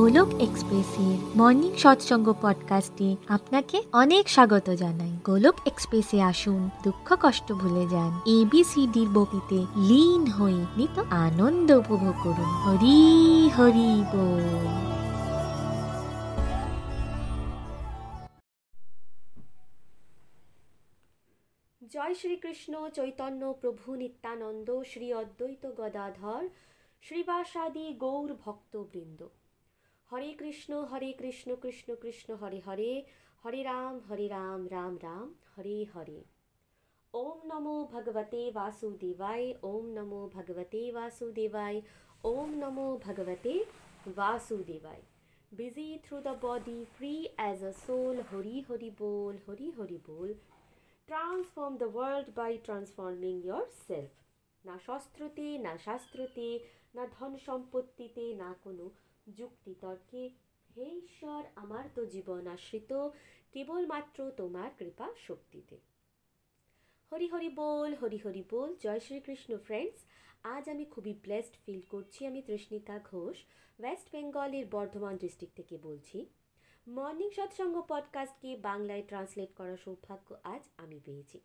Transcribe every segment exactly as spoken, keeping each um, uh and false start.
গোলক এক্সপ্রেসের মর্নিং সৎসঙ্গ পডকাস্টে আপনাকে অনেক স্বাগত জানাই। গোলক এক্সপ্রেসে আসুন, দুঃখ কষ্ট ভুলে যান, এবিসিডির বকিতে লীন হয়ে নিত আনন্দ উপভোগ করুন। হরি হরি বল। জয় শ্রীকৃষ্ণ চৈতন্য প্রভু নিত্যানন্দ শ্রী অদ্বৈত গদাধর শ্রীবাসাদি গৌর ভক্তবৃন্দ। হরে কৃষ্ণ হরে কৃষ্ণ কৃষ্ণ কৃষ্ণ হরে হরে, হরে রাম হরে রাম রাম রাম হরে হরে। ওম নমো ভগবতে বাসুদেবায়, ওম নমো ভগবতে বাসুদেবায়, ওম নমো ভগবতে বাসুদেবায়। Busy through the body, free as a soul, Hari Hari বোল, হরি হরি বোল। Transform the world by transforming yourself. না শাস্ত্রতে, না শাস্ত্রতে, না ধন সম্পত্তিতে, না কোনো যুক্তিতর্কে, হে ঈশ্বর আমার তো জীবন আশ্রিত কেবলমাত্র তোমার কৃপা শক্তিতে। হরি হরি বল, হরি হরি বল। জয় শ্রীকৃষ্ণ ফ্রেন্ডস, আজ আমি খুবই ব্লেসড ফিল করছি। আমি তৃষ্ণিকা ঘোষ, ওয়েস্ট বেঙ্গলের বর্ধমান ডিস্ট্রিক্ট থেকে বলছি। মর্নিং সৎসঙ্গ পডকাস্টকে বাংলায় ট্রান্সলেট করার সৌভাগ্য আজ আমি পেয়েছি।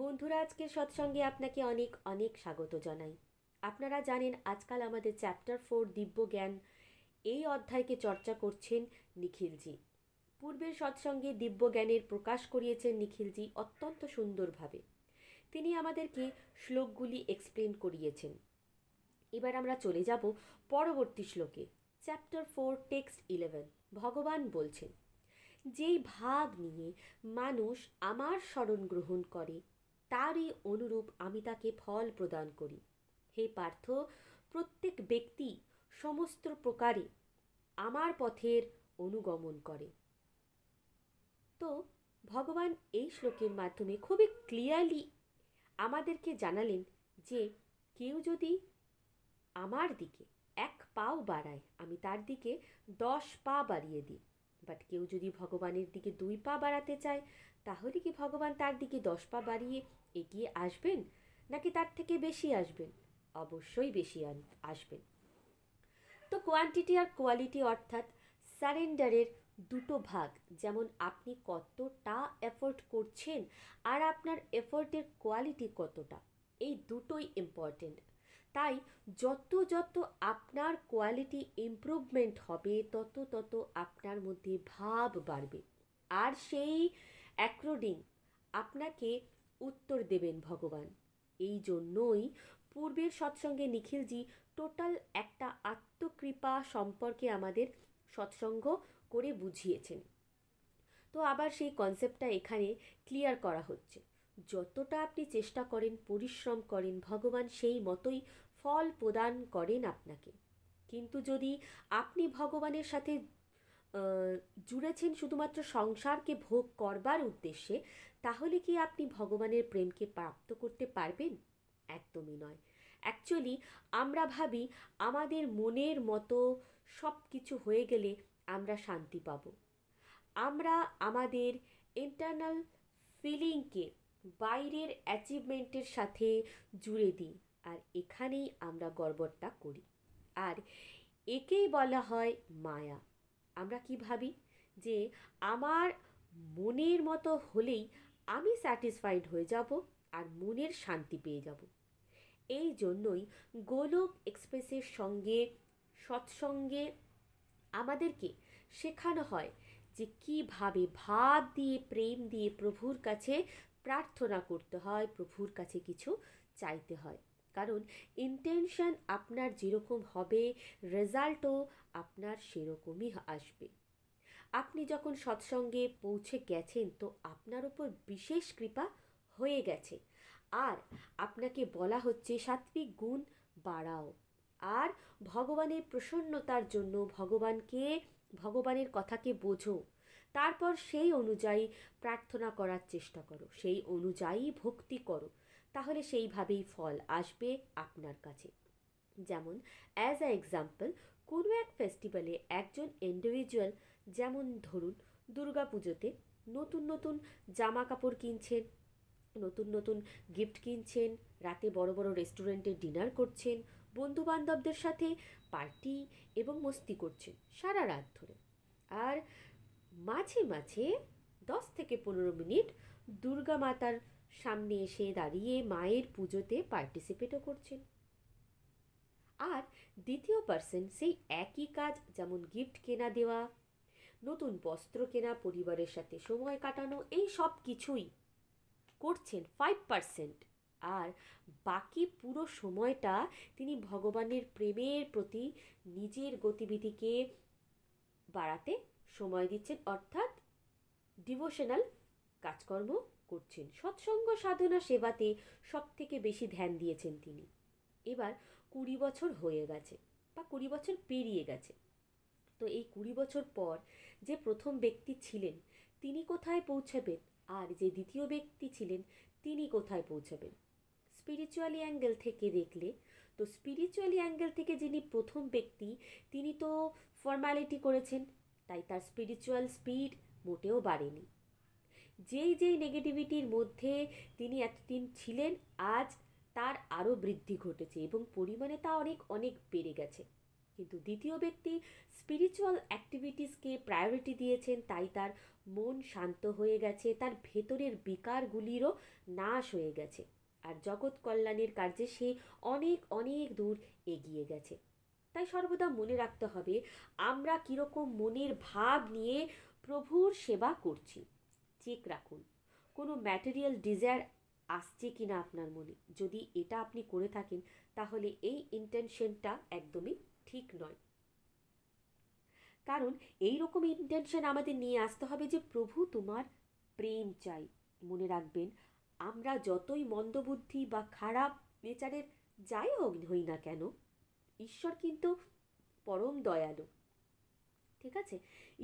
বন্ধুরা, আজকের সৎসঙ্গে আপনাকে অনেক অনেক স্বাগত জানাই। আপনারা জানেন আজকাল আমাদের চ্যাপ্টার ফোর দিব্যজ্ঞান এই অধ্যায়কে চর্চা করছেন নিখিলজি। পূর্বের সৎসঙ্গে দিব্যজ্ঞানের প্রকাশ করিয়েছেন নিখিলজি অত্যন্ত সুন্দরভাবে। তিনি আমাদেরকে শ্লোকগুলি এক্সপ্লেন করিয়েছেন। এবার আমরা চলে যাব পরবর্তী শ্লোকে। চ্যাপ্টার ফোর টেক্সট ইলেভেন, ভগবান বলছেন, যেই ভাব নিয়ে মানুষ আমার শরণ গ্রহণ করে তারই অনুরূপ আমি তাকে ফল প্রদান করি। হে পার্থ, প্রত্যেক ব্যক্তি সমস্ত প্রকারে আমার পথের অনুগমন করে। তো ভগবান এই শ্লোকের মাধ্যমে খুবই ক্লিয়ারলি আমাদেরকে জানালেন যে কেউ যদি আমার দিকে এক পাও বাড়ায় আমি তার দিকে দশ পা বাড়িয়ে দিই, বাট কেউ যদি ভগবানের দিকে দুই পা বাড়াতে চায় তাহলে কি ভগবান তার দিকে দশ পা বাড়িয়ে এগিয়ে আসবেন, নাকি তার থেকে বেশি আসবেন? অবশ্যই বেশি আসবেন। তো কোয়ান্টিটি আর কোয়ালিটি অর্থাৎ সারেন্ডারের দুটো ভাগ, যেমন আপনি কতটা এফোর্ট করছেন আর আপনার এফোর্টের কোয়ালিটি কতটা, এই দুটোই ইম্পর্টেন্ট। তাই যত যত আপনার কোয়ালিটি ইমপ্রুভমেন্ট হবে তত তত আপনার মধ্যে ভাব বাড়বে, আর সেই অ্যাকর্ডিং আপনাকে উত্তর দেবেন ভগবান। এই জন্যই পূর্বের সৎসঙ্গে নিখিলজি টোটাল একটা আত্মকৃপা সম্পর্কে আমাদের সৎসঙ্গ করে বুঝিয়েছেন। তো আবার সেই কনসেপ্টটা এখানে ক্লিয়ার করা হচ্ছে। যতটা আপনি চেষ্টা করেন, পরিশ্রম করেন, ভগবান সেই মতোই ফল প্রদান করেন আপনাকে। কিন্তু যদি আপনি ভগবানের সাথে জুড়েছেন শুধুমাত্র সংসারকে ভোগ করবার উদ্দেশ্যে, তাহলে কি আপনি ভগবানের প্রেমকে প্রাপ্ত করতে পারবেন? একদমই নয়। অ্যাকচুয়ালি আমরা ভাবি আমাদের মনের মতো সব কিছু হয়ে গেলে আমরা শান্তি পাব। আমরা আমাদের ইন্টারনাল ফিলিংকে বাইরের অ্যাচিভমেন্টের সাথে জুড়ে দিই, আর এখানেই আমরা গর্বটা করি, আর একেই বলা হয় মায়া। আমরা কি ভাবি যে আমার মনের মতো হলেই আমি স্যাটিসফাইড হয়ে যাব আর মনের শান্তি পেয়ে যাব। এই জন্যই গোলক এক্সপ্রেসের সঙ্গে সৎসঙ্গে আমাদেরকে শেখানো হয় যে কীভাবে ভাব দিয়ে, প্রেম দিয়ে প্রভুর কাছে প্রার্থনা করতে হয়, প্রভুর কাছে কিছু চাইতে হয়। কারণ ইন্টেনশন আপনার যেরকম হবে রেজাল্টও আপনার সেরকমই আসবে। আপনি যখন সৎসঙ্গে পৌঁছে গেছেন তো আপনার উপর বিশেষ কৃপা হয়ে গেছে, আর আপনাকে বলা হচ্ছে সাত্বিক গুণ বাড়াও, আর ভগবানের প্রসন্নতার জন্য ভগবানকে ভগবানের কথাকে বোঝো, তারপর সেই অনুযায়ী প্রার্থনা করার চেষ্টা করো, সেই অনুযায়ী ভক্তি করো, তাহলে সেইভাবেই ফল আসবে আপনার কাছে। যেমন অ্যাজ আ এক্সাম্পল, কোনো এক ফেস্টিভ্যালে একজন ইন্ডিভিজুয়াল, যেমন ধরুন দুর্গা পুজোতে নতুন নতুন জামা কাপড় কিনছেন, নতুন নতুন গিফট কিনছেন, রাতে বড় বড় রেস্টুরেন্টে ডিনার করছেন, বন্ধুবান্ধবদের সাথে পার্টি এবং মস্তি করছেন সারা রাত ধরে। আর মাঝে মাঝে দশ থেকে পনেরো মিনিট দুর্গা মাতার সামনে এসে দাঁড়িয়ে মায়ের পুজোতে পার্টিসিপেটও করছেন। আর দ্বিতীয় পার্সন সেই একই কাজ, যেমন গিফট কেনা দেওয়া, নতুন বস্ত্র কেনা, পরিবারের সাথে সময় কাটানো, এই সব কিছুই করছেন ফাইভ পার্সেন্ট। আর বাকি পুরো সময়টা তিনি ভগবানের প্রেমের প্রতি নিজের গতিবিধিকে বাড়াতে সময় দিচ্ছেন, অর্থাৎ ডিভোশনাল কাজকর্ম করছেন, সৎসঙ্গ সাধনা সেবাতে সব থেকে বেশি ধ্যান দিয়েছেন তিনি। এবার কুড়ি বছর হয়ে গেছে বা কুড়ি বছর পেরিয়ে গেছে, তো এই কুড়ি বছর পর যে প্রথম ব্যক্তি ছিলেন তিনি কোথায় পৌঁছাবেন, আর যে দ্বিতীয় ব্যক্তি ছিলেন তিনি কোথায় পৌঁছাবেন? স্পিরিচুয়ালি অ্যাঙ্গেল থেকে দেখলে তো স্পিরিচুয়ালি অ্যাঙ্গেল থেকে যিনি প্রথম ব্যক্তি তিনি তো ফর্ম্যালিটি করেছেন, তাই তার স্পিরিচুয়াল স্পিড মোটেও বাড়েনি। যেই যেই নেগেটিভিটির মধ্যে তিনি এতদিন ছিলেন আজ তার আরও বৃদ্ধি ঘটেছে এবং পরিমাণে তা অনেক অনেক বেড়ে গেছে। কিন্তু দ্বিতীয় ব্যক্তি স্পিরিচুয়াল অ্যাক্টিভিটিসকে প্রায়োরিটি দিয়েছেন, তাই তার মন শান্ত হয়ে গেছে, তার ভেতরের বিকারগুলিরও নাশ হয়ে গেছে, আর জগৎ কল্যাণের কার্যে সে অনেক অনেক দূর এগিয়ে গেছে। তাই সর্বদা মনে রাখতে হবে আমরা কীরকম মনের ভাব নিয়ে প্রভুর সেবা করছি। চেক রাখুন কোনো ম্যাটেরিয়াল ডিজায়ার আসছে কি না আপনার মনে। যদি এটা আপনি করে থাকেন তাহলে এই ইন্টেনশনটা একদমই ঠিক নয়, কারণ এই রকম ইন্টেনশন আমাদের নিয়ে আসতে হবে যে প্রভু তোমার প্রেম চাই। মনে রাখবেন আমরা যতই মন্দবুদ্ধি বা খারাপ নেচারের যাই হোক হই না কেন, ঈশ্বর কিন্তু পরম দয়ালু, ঠিক আছে?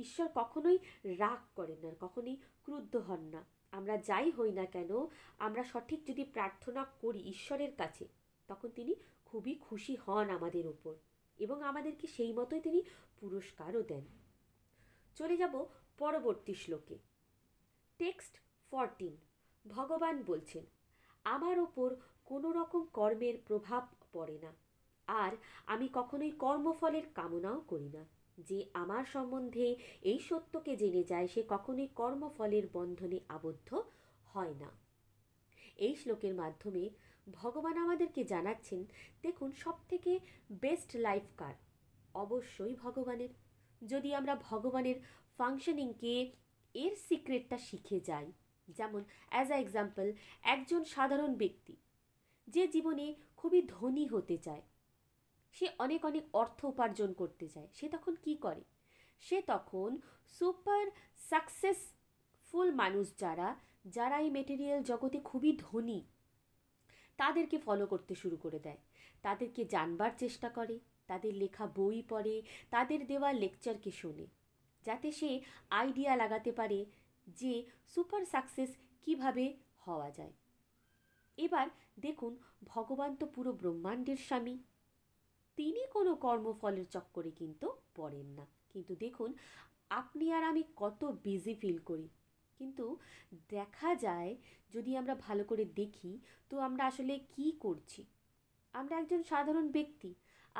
ঈশ্বর কখনোই রাগ করেন না, কখনোই ক্রুদ্ধ হন না। আমরা যাই হই না কেন আমরা সঠিক যদি প্রার্থনা করি ঈশ্বরের কাছে, তখন তিনি খুবই খুশি হন আমাদের উপর এবং আমাদেরকে সেই মতোই তিনি পুরস্কারও দেন। চলে যাব পরবর্তী শ্লোকে। টেক্সট ফোরটিন, ভগবান বলছেন আমার ওপর কোনো রকম কর্মের প্রভাব পড়ে না, আর আমি কখনোই কর্মফলের কামনাও করি না। যে আমার সম্বন্ধে এই সত্যকে জেনে যায় সে কখনোই কর্মফলের বন্ধনে আবদ্ধ হয় না। এই শ্লোকের মাধ্যমে ভগবান আমাদেরকে জানাচ্ছেন, দেখুন সবথেকে বেস্ট লাইফ কার? অবশ্যই ভগবানের। যদি আমরা ভগবানের ফাংশনিংকে, এর সিক্রেটটা শিখে যাই, যেমন অ্যাজ আ এক্সাম্পল একজন সাধারণ ব্যক্তি যে জীবনে খুবই ধনী হতে চায়, সে অনেক অনেক অর্থ উপার্জন করতে চায়, সে তখন কি করে? সে তখন সুপার সাকসেসফুল মানুষ যারা যারা এই মেটেরিয়াল জগতে খুবই ধনী তাদেরকে ফলো করতে শুরু করে দেয়, তাদেরকে জানবার চেষ্টা করে, তাদের লেখা বই পড়ে, তাদের দেওয়া লেকচারকে শোনে, যাতে সে আইডিয়া লাগাতে পারে যে সুপার সাকসেস কিভাবে হওয়া যায়। এবার দেখুন ভগবান তো পুরো ব্রহ্মাণ্ডের স্বামী, তিনি কোনো কর্মফলের চক্করে কিন্তু পড়েন না। কিন্তু দেখুন আপনি আর আমি কত বিজি ফিল করি, কিন্তু দেখা যায় যদি আমরা ভালো করে দেখি তো আমরা আসলে কি করছি। আমরা একজন সাধারণ ব্যক্তি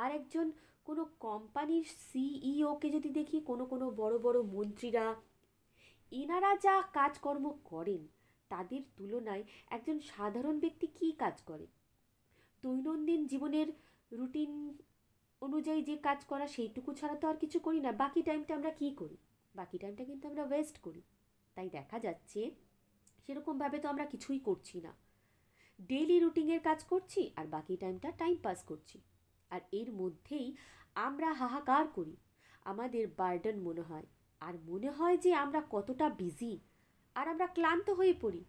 আর একজন কোনো কোম্পানির সিইওকে যদি দেখি, কোনো কোনো বড় বড় মন্ত্রীরা, ইনারা যা কাজকর্ম করেন তাদের তুলনায় একজন সাধারণ ব্যক্তি কি কাজ করে? দৈনন্দিন জীবনের রুটিন অনুযায়ী যে কাজ করা সেইটুকু ছাড়া তো আর কিছু করি না। বাকি টাইমটা আমরা কী করি? বাকি টাইমটা কিন্তু আমরা ওয়েস্ট করি। তাই দেখা যাচ্ছে সেরকমভাবে তো আমরা কিছুই করছি না, ডেইলি রুটিনের কাজ করছি আর বাকি টাইমটা টাইম পাস করছি। আর এর মধ্যেই আমরা হাহাকার করি, আমাদের বার্ডেন মনে হয়, আর মনে হয় যে আমরা কতটা বিজি আর আমরা ক্লান্ত হয়ে পড়ি।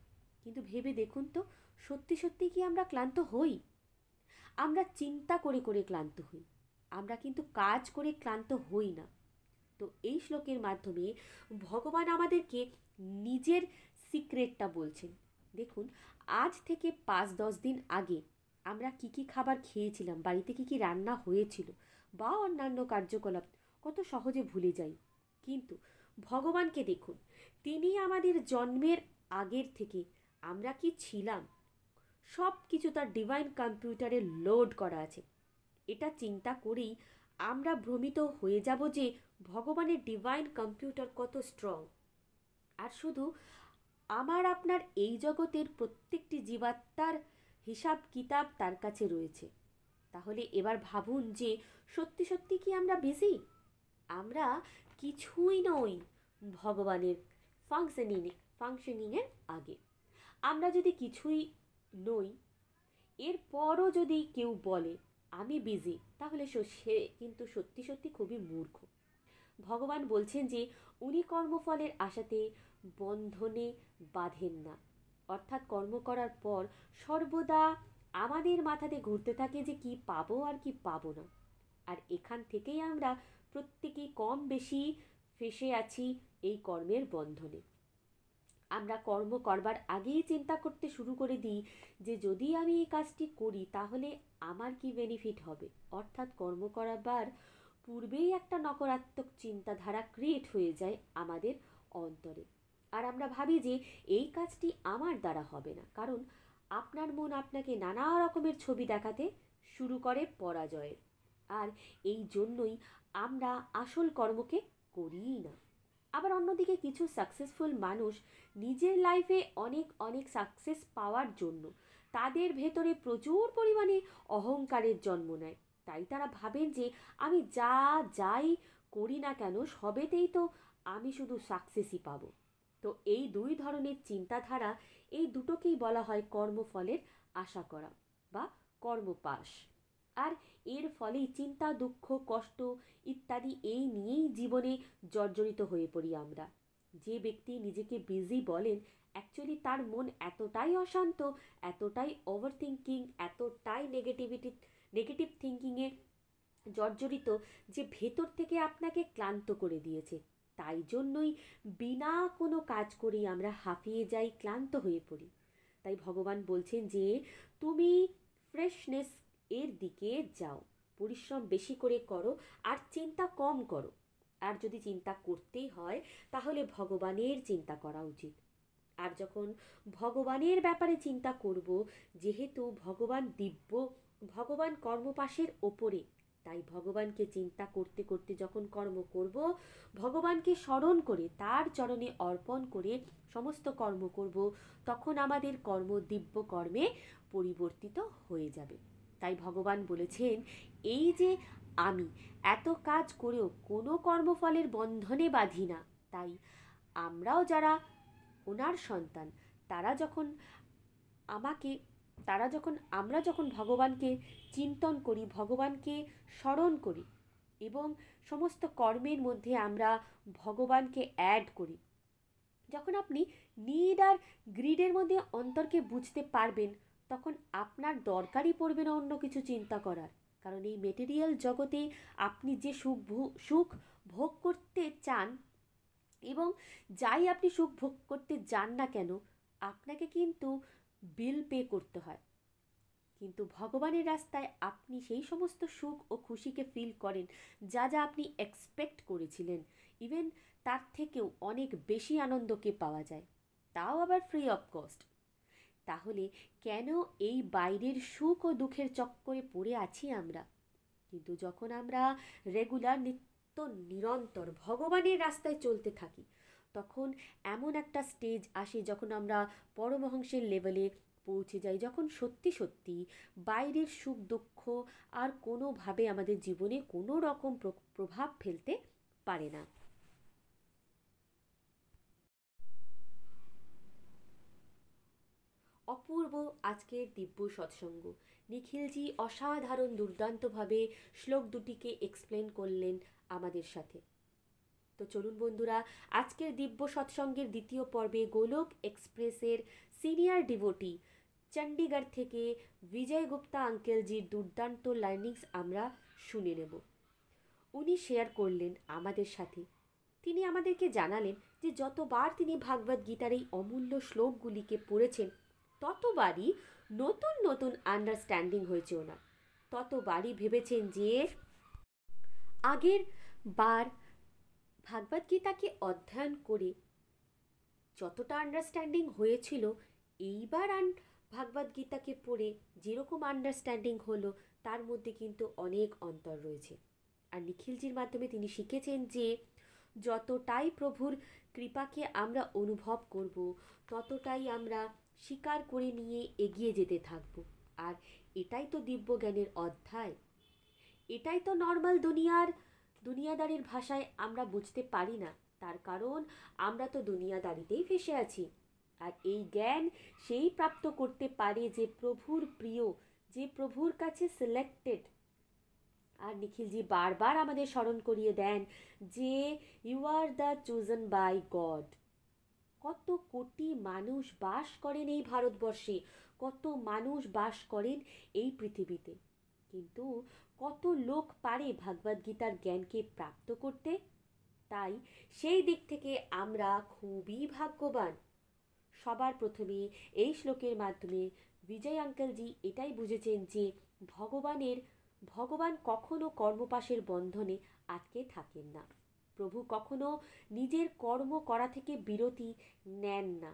কিন্তু ভেবে দেখুন তো সত্যি সত্যি কি আমরা ক্লান্ত হই? আমরা চিন্তা করে করে ক্লান্ত হই, আমরা কিন্তু কাজ করে ক্লান্ত হই না। তো এই শ্লোকের মাধ্যমে ভগবান আমাদেরকে নিজের সিক্রেটটা বলছেন। দেখুন আজ থেকে পাঁচ দশ দিন আগে আমরা কি কি খাবার খেয়েছিলাম, বাড়িতে কি কি রান্না হয়েছিল বা অন্যান্য কার্যকলাপ কত সহজে ভুলে যাই। কিন্তু ভগবানকে দেখুন, তিনি আমাদের জন্মের আগের থেকে আমরা কি ছিলাম সব কিছু তার ডিভাইন কম্পিউটারে লোড করা আছে এটা চিন্তা করেই আমরা ভ্রমিত হয়ে যাব যে ভগবানের ডিভাইন কম্পিউটার কত স্ট্রং। আর শুধু আমার আপনার এই জগতের প্রত্যেকটি জীবাত্মার হিসাব কিতাব তার কাছে রয়েছে। তাহলে এবার ভাবুন যে সত্যি সত্যি কি আমরা বিজি? আমরা কিছুই নই ভগবানের ফাংশনিং ফাংশনিংয়ের আগে। আমরা যদি কিছুই নই, এরপরও যদি কেউ বলে আমি বিজি, তাহলে সে কিন্তু সত্যি সত্যি খুবই মূর্খ। ভগবান বলছেন যে উনি কর্মফলের আশাতে বন্ধনে বাঁধেন না, অর্থাৎ কর্ম করার পর সর্বদা আমাদের মাথাতে ঘুরতে থাকে যে কি পাবো আর কি পাবো না। আর এখান থেকেই আমরা প্রত্যেকেই কম বেশি ফেঁসে আছি এই কর্মের বন্ধনে। আমরা কর্ম করবার আগেই চিন্তা করতে শুরু করে দিই যে যদি আমি এই কাজটি করি তাহলে আমার কি বেনিফিট হবে, অর্থাৎ কর্ম করবার পূর্বেই একটা নকারাত্মক চিন্তাধারা ক্রিয়েট হয়ে যায় আমাদের অন্তরে। আর আমরা ভাবি যে এই কাজটি আমার দ্বারা হবে না, কারণ আপনার মন আপনাকে নানা রকমের ছবি দেখাতে শুরু করে পরাজয়ের। আর এই জন্যই আমরা আসল কর্মকে করিই না। আবার অন্যদিকে কিছু সাকসেসফুল মানুষ নিজের লাইফে অনেক অনেক সাকসেস পাওয়ার জন্য তাদের ভেতরে প্রচুর পরিমাণে অহংকারের জন্ম নেয়। তাই তারা ভাবেন যে আমি যা যাই করি না কেন সবেতেই তো আমি শুধু সাকসেসই পাব। তো এই দুই ধরনের চিন্তাধারা, এই দুটোকেই বলা হয় কর্মফলের আশা করা বা কর্মপাশ। আর এর ফলেই চিন্তা, দুঃখ, কষ্ট ইত্যাদি এই নিয়েই জীবনে জর্জরিত হয়ে পড়ি আমরা। যে ব্যক্তি নিজেকে বিজি বলেন, অ্যাকচুয়ালি তার মন এতটাই অশান্ত, এতটাই ওভার থিঙ্কিং, এতটাই নেগেটিভিটি নেগেটিভ থিঙ্কিংয়ে জর্জরিত যে ভেতর থেকে আপনাকে ক্লান্ত করে দিয়েছে। তাই জন্যই বিনা কোনো কাজ করেই আমরা হাঁপিয়ে যাই, ক্লান্ত হয়ে পড়ি। তাই ভগবান বলছেন যে তুমি ফ্রেশনেস এর দিকে যাও, পরিশ্রম বেশি করে করো আর চিন্তা কম করো। আর যদি চিন্তা করতেই হয় তাহলে ভগবানের চিন্তা করা উচিত। আর যখন ভগবানের ব্যাপারে চিন্তা করব, যেহেতু ভগবান দিব্য, ভগবান কর্মপাশের ওপরে, তাই ভগবানকে চিন্তা করতে করতে যখন কর্ম করব, ভগবানকে স্মরণ করে তার চরণে অর্পণ করে সমস্ত কর্ম করব, তখন আমাদের কর্ম দিব্য কর্মে পরিবর্তিত হয়ে যাবে। তাই ভগবান বলেছেন এই যে আমি এত কাজ করেও কোনো কর্মফলের বন্ধনে বাঁধি না, তাই আমরাও যারা ওনার সন্তান তারা যখন আমাকে তারা যখন আমরা যখন ভগবানকে চিন্তন করি, ভগবানকে স্মরণ করি এবং সমস্ত কর্মের মধ্যে আমরা ভগবানকে অ্যাড করি, যখন আপনি নিড আর গ্রিডের মধ্যে অন্তরকে বুঝতে পারবেন, তখন আপনার দরকারই পড়বে না অন্য কিছু চিন্তা করার। কারণ এই মেটেরিয়াল জগতে আপনি যে সুখ সুখ ভোগ করতে চান এবং যাই আপনি সুখ ভোগ করতে যান না কেন, আপনাকে কিন্তু বিল পে করতে হয়। কিন্তু ভগবানের রাস্তায় আপনি সেই সমস্ত সুখ ও খুশিকে ফিল করেন যা যা আপনি এক্সপেক্ট করেছিলেন, ইভেন তার থেকেও অনেক বেশি আনন্দকে পাওয়া যায়, তাও আবার ফ্রি অফ কস্ট। তাহলে কেন এই বাইরের সুখ ও দুঃখের চক্করে পড়ে আছি আমরা? কিন্তু যখন আমরা রেগুলার নিত্য নিরন্তর ভগবানের রাস্তায় চলতে থাকি, তখন এমন একটা স্টেজ আসে যখন আমরা পরমহংসের লেভেলে পৌঁছে যাই, যখন সত্যি সত্যি বাইরের সুখ দুঃখ আর কোনোভাবে আমাদের জীবনে কোনো রকম প্রভাব ফেলতে পারে না। অপূর্ব আজকের দিব্য সৎসঙ্গ। নিখিলজি অসাধারণ দুর্দান্তভাবে শ্লোক দুটিকে এক্সপ্লেন করলেন আমাদের সাথে। তো চলুন বন্ধুরা, আজকের দিব্য সৎসঙ্গের দ্বিতীয় পর্বে গোলক এক্সপ্রেসের সিনিয়র ডিভোটি চণ্ডীগড় থেকে বিজয় গুপ্তা আঙ্কেলজির দুর্দান্ত লার্নিংস আমরা শুনে নেব। উনি শেয়ার করলেন আমাদের সাথে। তিনি আমাদেরকে জানালেন যে যতবার তিনি ভাগবত গীতার এই অমূল্য শ্লোকগুলিকে পড়েছেন, ততবারই নতুন নতুন আন্ডারস্ট্যান্ডিং হয়েছে ওনার, ততবারই ভেবেছেন যে আগের বার ভাগবত গীতাকে অধ্যয়ন করে যতটা আন্ডারস্ট্যান্ডিং হয়েছিল, এইবার ভাগবত গীতাকে পড়ে যেরকম আন্ডারস্ট্যান্ডিং হলো, তার মধ্যে কিন্তু অনেক অন্তর রয়েছে। আর নিখিলজির মাধ্যমে তিনি শিখেছেন যে যতটাই প্রভুর কৃপাকে আমরা অনুভব করব, ততটাই আমরা স্বীকার করে নিয়ে এগিয়ে যেতে থাকব। আর এটাই তো দিব্যজ্ঞানের অধ্যায়, এটাই তো নর্মাল দুনিয়ার দুনিয়াদারির ভাষায় আমরা বুঝতে পারি না, তার কারণ আমরা তো দুনিয়াদারিতেই ফেসে আছি। আর এই জ্ঞান সেই প্রাপ্ত করতে পারে যে প্রভুর প্রিয়, যে প্রভুর কাছে সিলেক্টেড। আর নিখিলজি বারবার আমাদের স্মরণ করিয়ে দেন যে you are the chosen by God. কত কোটি মানুষ বাস করেন এই ভারতবর্ষে, কত মানুষ বাস করেন এই পৃথিবীতে, কিন্তু কত লোক পারে ভগবদ্গীতার জ্ঞানকে প্রাপ্ত করতে। তাই সেই দিক থেকে আমরা খুবই ভাগ্যবান। সবার প্রথমে এই শ্লোকের মাধ্যমে বিজয় আঙ্কেলজি এটাই বুঝেছেন যে ভগবানের ভগবান কখনো কর্মপাশের বন্ধনে আটকে থাকেন না, প্রভু কখনো নিজের কর্ম করা থেকে বিরতি নেন না,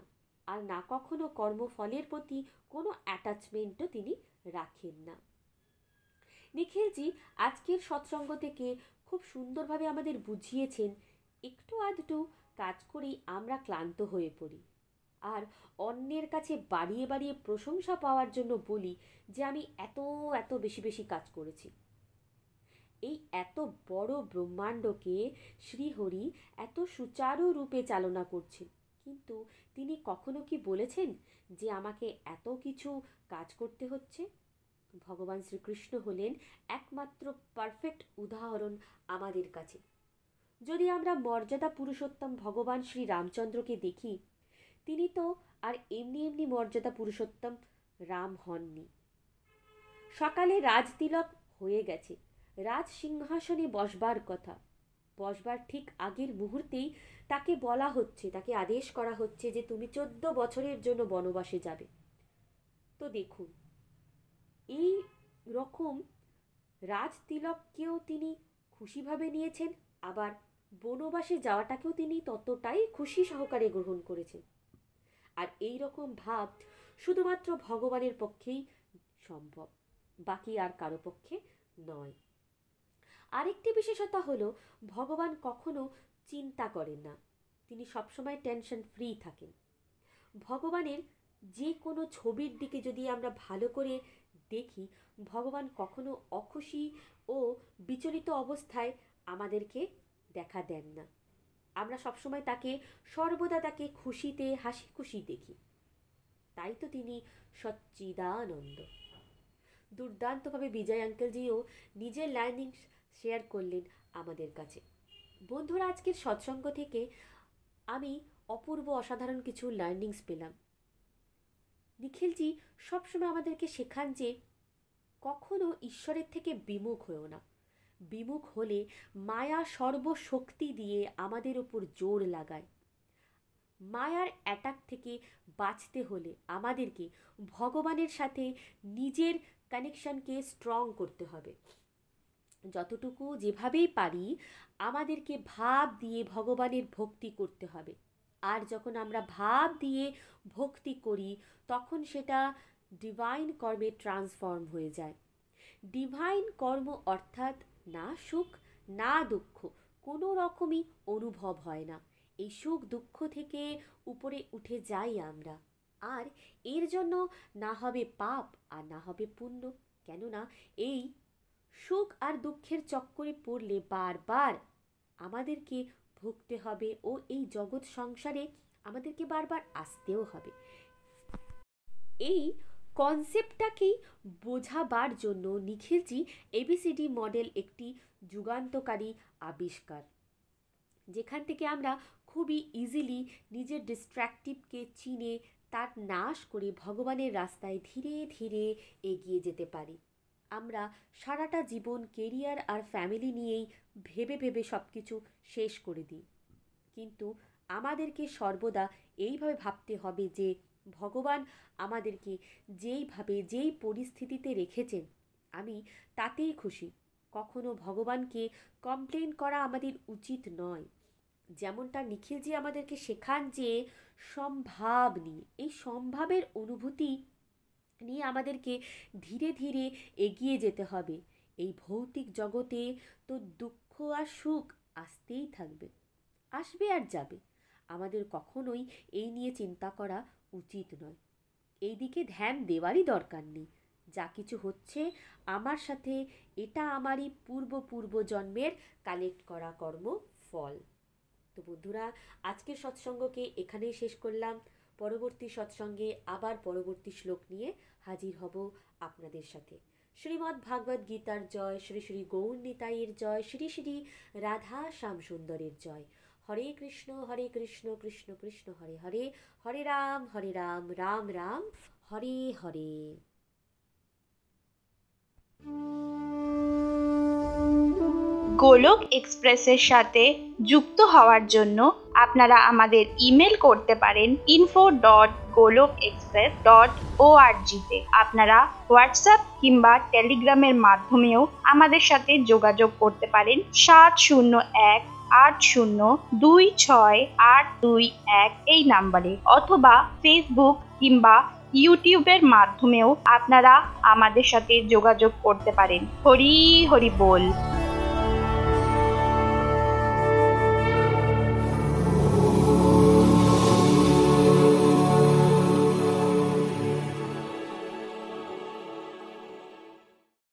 আর না কখনো কর্মফলের প্রতি কোনো অ্যাটাচমেন্টও তিনি রাখেন না। নিখিলজি আজকের সৎসঙ্গ থেকে খুব সুন্দরভাবে আমাদের বুঝিয়েছেন একটু আধটু কাজ করেই আমরা ক্লান্ত হয়ে পড়ি, আর অন্যের কাছে বাড়িয়ে বাড়িয়ে প্রশংসা পাওয়ার জন্য বলি যে আমি এত এত বেশি বেশি কাজ করেছি। এই এত বড় ব্রহ্মাণ্ডকে শ্রীহরি এত সুচারু রূপে চালনা করছেন, কিন্তু তিনি কখনো কি বলেছেন যে আমাকে এত কিছু কাজ করতে হচ্ছে? ভগবান শ্রীকৃষ্ণ হলেন একমাত্র পারফেক্ট উদাহরণ আমাদের কাছে। যদি আমরা মর্যাদা পুরুষোত্তম ভগবান শ্রী রামচন্দ্রকে দেখি, তিনি তো আর এমনি এমনি মর্যাদা পুরুষোত্তম রাম হননি। সকালে রাজতিলক হয়ে গেছে, রাজ সিংহাসনে বসবার কথা, বসবার ঠিক আগের মুহূর্তেই তাকে বলা হচ্ছে, তাকে আদেশ করা হচ্ছে যে তুমি চোদ্দ বছরের জন্য বনবাসে যাবে। তো দেখুন, এই রকম রাজতিলককেও তিনি খুশিভাবে নিয়েছেন, আবার বনবাসে যাওয়াটাকেও তিনি ততটাই খুশি সহকারে গ্রহণ করেছেন। আর এই রকম ভাব শুধুমাত্র ভগবানের পক্ষেই সম্ভব, বাকি আর কারো পক্ষে নয়। আরেকটি বিশেষতা হলো ভগবান কখনো চিন্তা করেন না, তিনি সবসময় টেনশন ফ্রি থাকেন। ভগবানের যে কোনো ছবির দিকে যদি আমরা ভালো করে দেখি, ভগবান কখনো অখুশি ও বিচলিত অবস্থায় আমাদেরকে দেখা দেন না। আমরা সবসময় তাকে সর্বদা তাকে খুশিতে হাসি খুশি দেখি, তাই তো তিনি সচ্চিদানন্দ। দুর্দান্তভাবে বিজয় আঙ্কেলজিও নিজের লার্নিং শেয়ার করলেন আমাদের কাছে। বন্ধুরা, আজকের সৎসঙ্গ থেকে আমি অপূর্ব অসাধারণ কিছু লার্নিংস পেলাম। নিখিলজি সবসময় আমাদেরকে শেখান যে কখনো ঈশ্বরের থেকে বিমুখ হয়েও না, বিমুখ হলে মায়া সর্বশক্তি দিয়ে আমাদের উপর জোর লাগায়। মায়ার অ্যাটাক থেকে বাঁচতে হলে আমাদেরকে ভগবানের সাথে নিজের কানেকশানকে স্ট্রং করতে হবে। যতটুকু যেভাবেই পারি আমাদেরকে ভাব দিয়ে ভগবানের ভক্তি করতে হবে। আর যখন আমরা ভাব দিয়ে ভক্তি করি, তখন সেটা ডিভাইন কর্মে ট্রান্সফর্ম হয়ে যায়। ডিভাইন কর্ম অর্থাৎ না সুখ না দুঃখ কোনো রকমই অনুভব হয় না, এই সুখ দুঃখ থেকে উপরে উঠে যাই আমরা। আর এর জন্য না হবে পাপ আর না হবে পুণ্য, কেননা এই সুখ আর দুঃখের চক্করে পড়লে বারবার আমাদেরকে ভুগতে হবে ও এই জগৎ সংসারে আমাদেরকে বারবার আসতেও হবে। এই কনসেপ্টটাকেই বোঝাবার জন্য নিখিলজি এবিসিডি মডেল একটি যুগান্তকারী আবিষ্কার, যেখান থেকে আমরা খুবই ইজিলি নিজের ডিস্ট্র্যাক্টিভকে চিনে তার নাশ করে ভগবানের রাস্তায় ধীরে ধীরে এগিয়ে যেতে পারি। আমরা সারাটা জীবন কেরিয়ার আর ফ্যামিলি নিয়েই ভেবে ভেবে সব কিছু শেষ করে দিই, কিন্তু আমাদেরকে সর্বদা এইভাবে ভাবতে হবে যে ভগবান আমাদেরকে যেইভাবে যেই পরিস্থিতিতে রেখেছেন আমি তাতেই খুশি। কখনো ভগবানকে কমপ্লেন করা আমাদের উচিত নয়। যেমনটা নিখিলজি আমাদেরকে শেখান যে সম্ভাব নিয়ে, এই সম্ভাবের অনুভূতি নিয়ে আমাদেরকে ধীরে ধীরে এগিয়ে যেতে হবে। এই ভৌতিক জগতে তো দুঃখ আর সুখ আসতেই থাকবে, আসবে আর যাবে। আমাদের কখনোই এই নিয়ে চিন্তা করা উচিত নয়, এই দিকে ধ্যান দেওয়ারই দরকার নেই। যা কিছু হচ্ছে আমার সাথে, এটা আমারই পূর্ব পূর্ব জন্মের কালেক্ট করা কর্ম ফল। তো বন্ধুরা, আজকের সৎসঙ্গকে এখানেই শেষ করলাম। পরবর্তী সৎসঙ্গে আবার পরবর্তী শ্লোক নিয়ে হাজির হব আপনাদের সাথে। শ্রীমদ্ ভাগবত গীতার জয়, শ্রী শ্রী গৌর নিতাইয়ের জয়, শ্রী শ্রী রাধা শ্যামসুন্দরের জয়। হরে কৃষ্ণ হরে কৃষ্ণ, কৃষ্ণ কৃষ্ণ হরে হরে, হরে রাম হরে রাম, রাম রাম হরে হরে। গোলক এক্সপ্রেসের সাথে যুক্ত হওয়ার জন্য আপনারা আমাদের ইমেল করতে পারেন info dot Golok express dot O R G তে। আপনারা হোয়াটসঅ্যাপ কিংবা টেলিগ্রামের মাধ্যমেও আমাদের সাথে যোগাযোগ করতে পারেন সাত শূন্য এক আট শূন্য দুই ছয় আট দুই এক এই নাম্বারে, অথবা ফেসবুক কিংবা ইউটিউবের মাধ্যমেও আপনারা আমাদের সাথে যোগাযোগ করতে পারেন। হরি হরি বল।